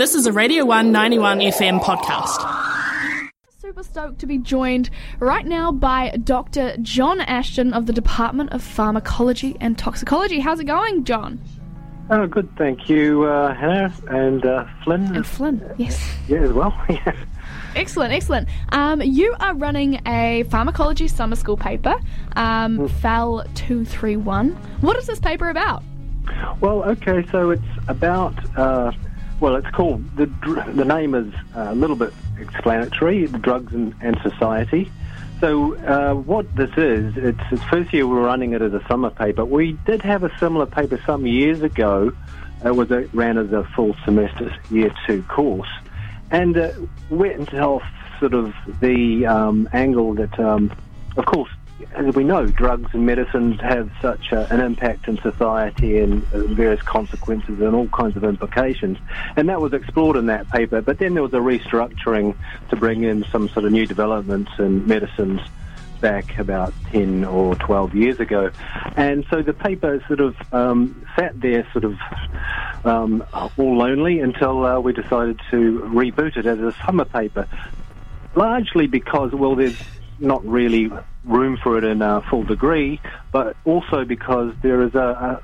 This is a Radio 191 FM podcast. Super stoked to be joined right now by Dr. John Ashton of the Department of Pharmacology and Toxicology. How's it going, John? Oh, good, thank you, Hannah and Flynn. And Flynn, yes. Yeah, as well, yeah. Excellent, excellent. You are running a pharmacology summer school paper, PHAL 231. What is this paper about? Well, okay, so it's about, well, it's called, the name is a little bit explanatory, Drugs and Society. So what this is, it's first year we're running it as a summer paper. We did have a similar paper some years ago. It ran as a full semester year two course. And went off sort of the angle that, of course, as we know, drugs and medicines have such an impact in society and various consequences and all kinds of implications. And that was explored in that paper. But then there was a restructuring to bring in some sort of new developments in medicines back about 10 or 12 years ago. And so the paper sort of sat there sort of all lonely until we decided to reboot it as a summer paper, largely because, well, there's not really room for it in a full degree, but also because there is I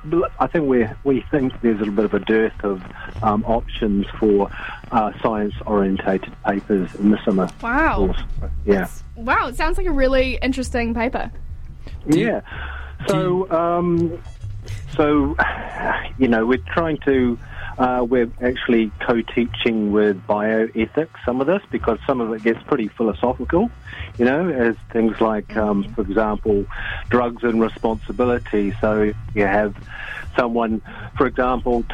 think we think there's a little bit of a dearth of options for science-orientated papers in the summer. Wow. Course. Yeah. Wow, it sounds like a really interesting paper. Yeah. So... So, you know, we're trying to, we're actually co-teaching with bioethics some of this, because some of it gets pretty philosophical, you know, as things like, for example, drugs and responsibility. So you have someone, for example,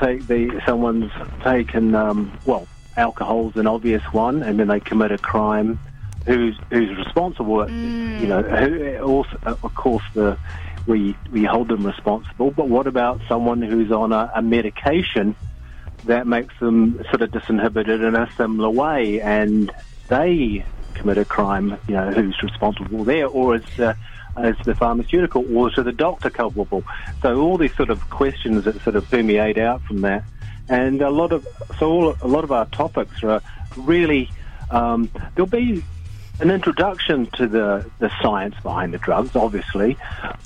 someone's taken, well, alcohol's an obvious one, and then they commit a crime. Who's responsible? You know, who also, of course, we hold them responsible, but what about someone who's on a medication that makes them sort of disinhibited in a similar way and they commit a crime? You know, who's responsible there? Or is the pharmaceutical or is the doctor culpable? So all these sort of questions that sort of permeate out from that. And a lot of our topics are really, there'll be an introduction to the science behind the drugs, obviously,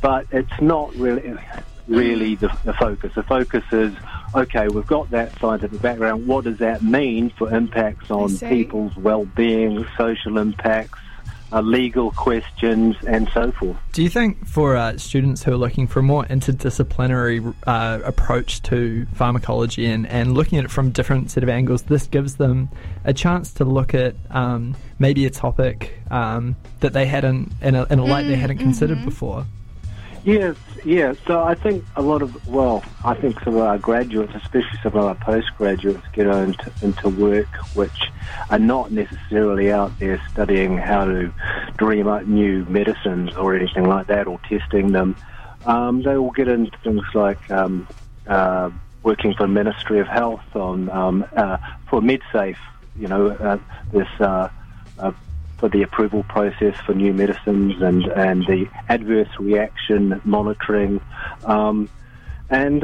but it's not really the focus. The focus is, okay, we've got that scientific background. What does that mean for impacts on people's well-being, social impacts, legal questions, and so forth? Do you think for students who are looking for a more interdisciplinary approach to pharmacology and looking at it from different set of angles, this gives them a chance to look at maybe a topic that they hadn't in a light they hadn't considered before? Yes, yeah. So I think I think some of our graduates, especially some of our postgraduates, get into work which are not necessarily out there studying how to dream up new medicines or anything like that, or testing them. They will get into things like working for the Ministry of Health on for MedSafe, you know, for the approval process for new medicines and the adverse reaction monitoring, and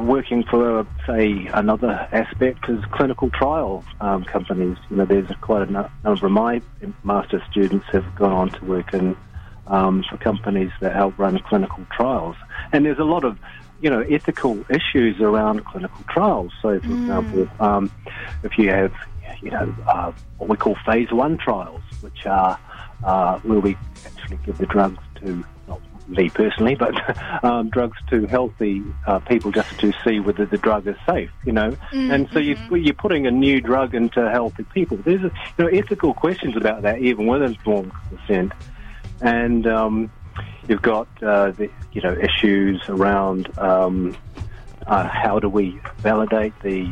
working for, say, another aspect is clinical trial companies. You know, there's quite a number of my master's students have gone on to work in for companies that help run clinical trials. And there's a lot of, you know, ethical issues around clinical trials. So, for example, if you have, you know, what we call phase one trials, which are where we actually give the drugs to, not me personally, but drugs to healthy people just to see whether the drug is safe, you know. And so you're putting a new drug into healthy people. There's, you know, ethical questions about that, even with informed consent. And you've got, you know, issues around how do we validate the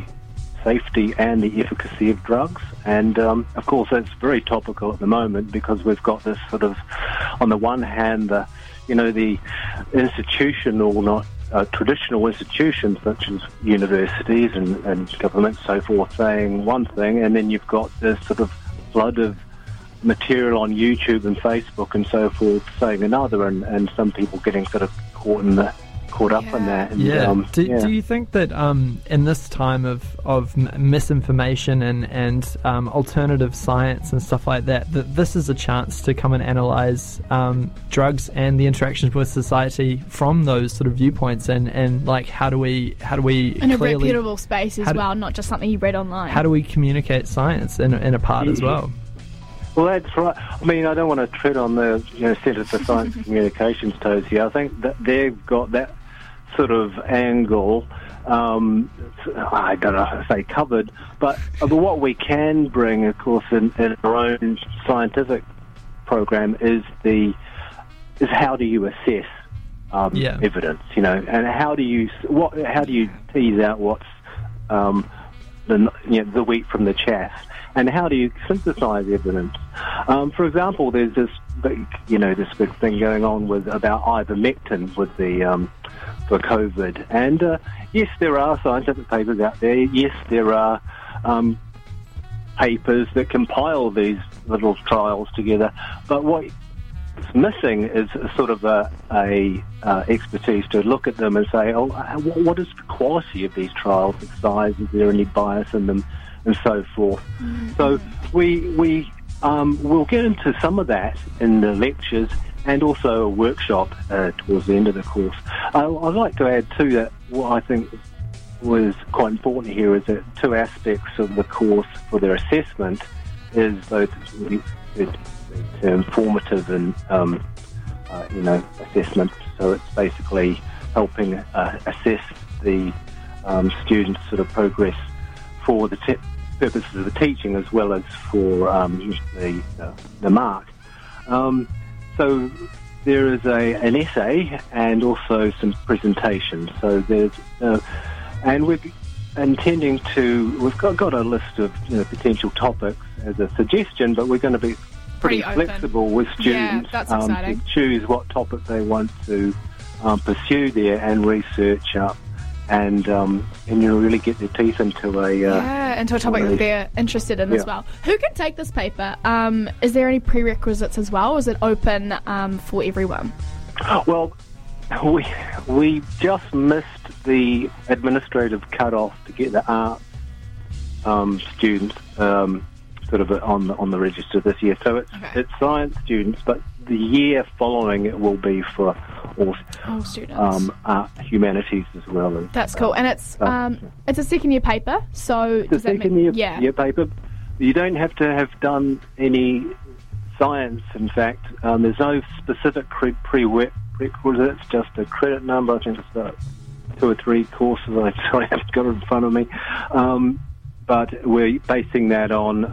safety and the efficacy of drugs, and of course that's very topical at the moment because we've got this sort of, on the one hand, the, you know, the institutional, not traditional institutions such as universities and governments, so forth, saying one thing, and then you've got this sort of flood of material on YouTube and Facebook and so forth saying another, and some people getting sort of caught in the caught up on that. And, do you think that in this time of misinformation and alternative science and stuff like that, that this is a chance to come and analyze drugs and the interactions with society from those sort of viewpoints, and like how do we in a reputable space as well, not just something you read online? How do we communicate science in a part as well? Well, that's right. I mean, I don't want to tread on the Centre for Science Communications toes here. I think that they've got that sort of angle, I don't know if they covered, but what we can bring, of course, in our own scientific program is how do you assess evidence, and how do you tease out what's the wheat from the chaff, and how do you synthesize evidence? For example, there's this big thing going on about ivermectin with the for COVID, and yes, there are scientific papers out there. Yes, there are papers that compile these little trials together, but what's missing is sort of a expertise to look at them and say, oh, what is the quality of these trials, the size, is there any bias in them, and so forth. Mm-hmm. So we we'll get into some of that in the lectures and also a workshop towards the end of the course. I'd like to add too that what I think was quite important here is that two aspects of the course for their assessment is both informative and assessment. So it's basically helping assess the students' sort of progress for the purposes of the teaching as well as for the mark. So there is an essay and also some presentations. So there's and we're intending to we've got a list of potential topics as a suggestion, but we're going to be pretty flexible with students to choose what topic they want to pursue there and research up. And you really get their teeth into a topic that they're interested in as well. Who can take this paper? Is there any prerequisites as well? Is it open for everyone? Well, we just missed the administrative cutoff to get the art students sort of on the register this year. So it's science students, but the year following it will be for all students, humanities as well. That's cool, and it's a second year paper. So it's a second year paper. You don't have to have done any science. In fact, there's no specific prerequisites. Just a credit number. I think it's about 2 or 3 courses. I haven't got it in front of me, but we're basing that on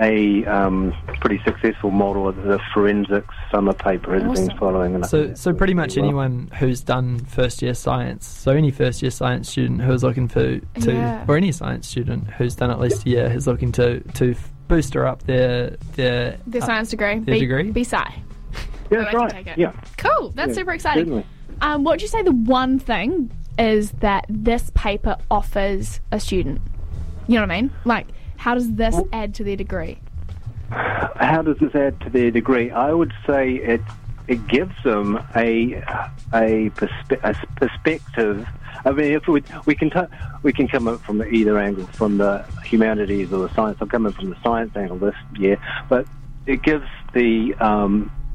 a pretty successful model of the forensics summer paper and things following that. So pretty much anyone who's done first year science, so any first year science student who's looking or any science student who's done at least a year who's looking to booster up their science degree, be sci. Yeah, that's right. Yeah. Cool. That's super exciting. Certainly. What would you say the one thing is that this paper offers a student? You know what I mean? Like, how does this add to their degree? How does this add to their degree? I would say it gives them a perspective. I mean, if we can come up from either angle, from the humanities or the science. I'm coming from the science angle this year, but it gives the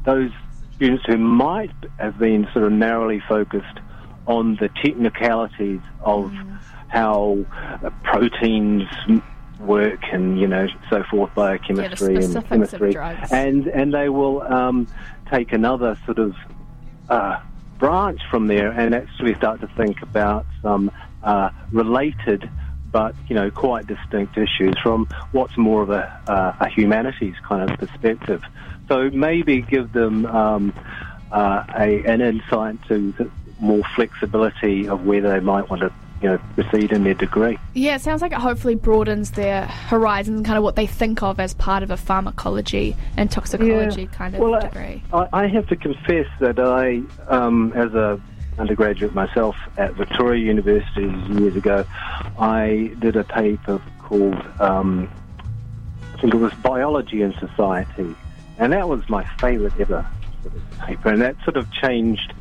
those students who might have been sort of narrowly focused on the technicalities of how proteins work and so forth, biochemistry and chemistry, and they will take another sort of branch from there and actually start to think about some related but quite distinct issues from what's more of a humanities kind of perspective. So maybe give them an insight to more flexibility of where they might want to proceed in their degree. Yeah, it sounds like it hopefully broadens their horizons and kind of what they think of as part of a pharmacology and toxicology kind of degree. I have to confess that I, as an undergraduate myself at Victoria University years ago, I did a paper called, I think it was Biology and Society, and that was my favourite ever paper, and that sort of changed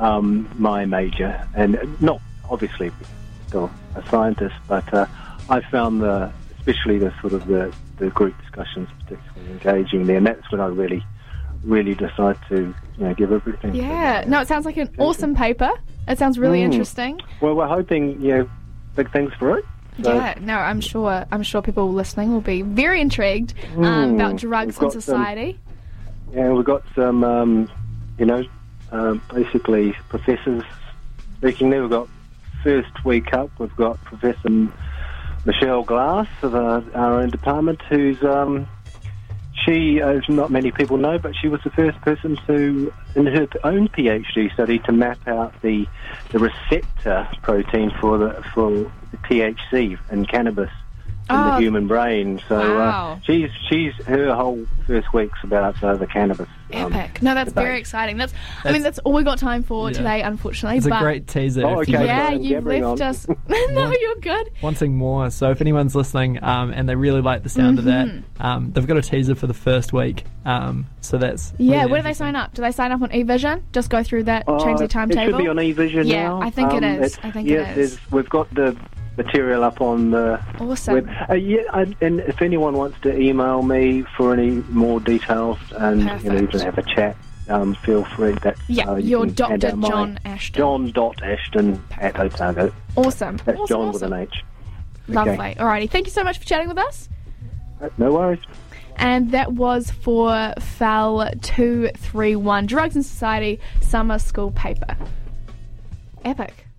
my major, and not obviously still a scientist, but I found the, especially the sort of the group discussions particularly engaging there, and that's when I really decide to give everything. Yeah, no, it sounds like an awesome paper. It sounds really interesting. Well, we're hoping big things for it. So. Yeah, no, I'm sure people listening will be very intrigued about drugs in society. We've got some, basically professors speaking there. We've got first week up, we've got Professor Michelle Glass of our own department, who's she, as not many people know, but she was the first person to, in her own PhD study, to map out the receptor protein for the THC in cannabis in the human brain. So she's her whole first week's about the cannabis. Epic. No, that's very exciting. That's all we got time for today, unfortunately. It's a great teaser. Oh, okay. Yeah, you've left us. No, you're good. Wanting more. So if anyone's listening and they really like the sound of that, they've got a teaser for the first week. So that's really where do they sign up? Do they sign up on eVision? Just go through that, change the timetable? It should be on eVision now. Yeah, I think it is. We've got the material up on the web. And if anyone wants to email me for any more details and even have a chat, feel free. You're Dr. John Ashton. John.Ashton at Otago. Awesome. That's awesome, John with an H. Lovely. Okay. Alrighty. Thank you so much for chatting with us. No worries. And that was for PHAL 231, Drugs in Society, Summer School Paper. Epic.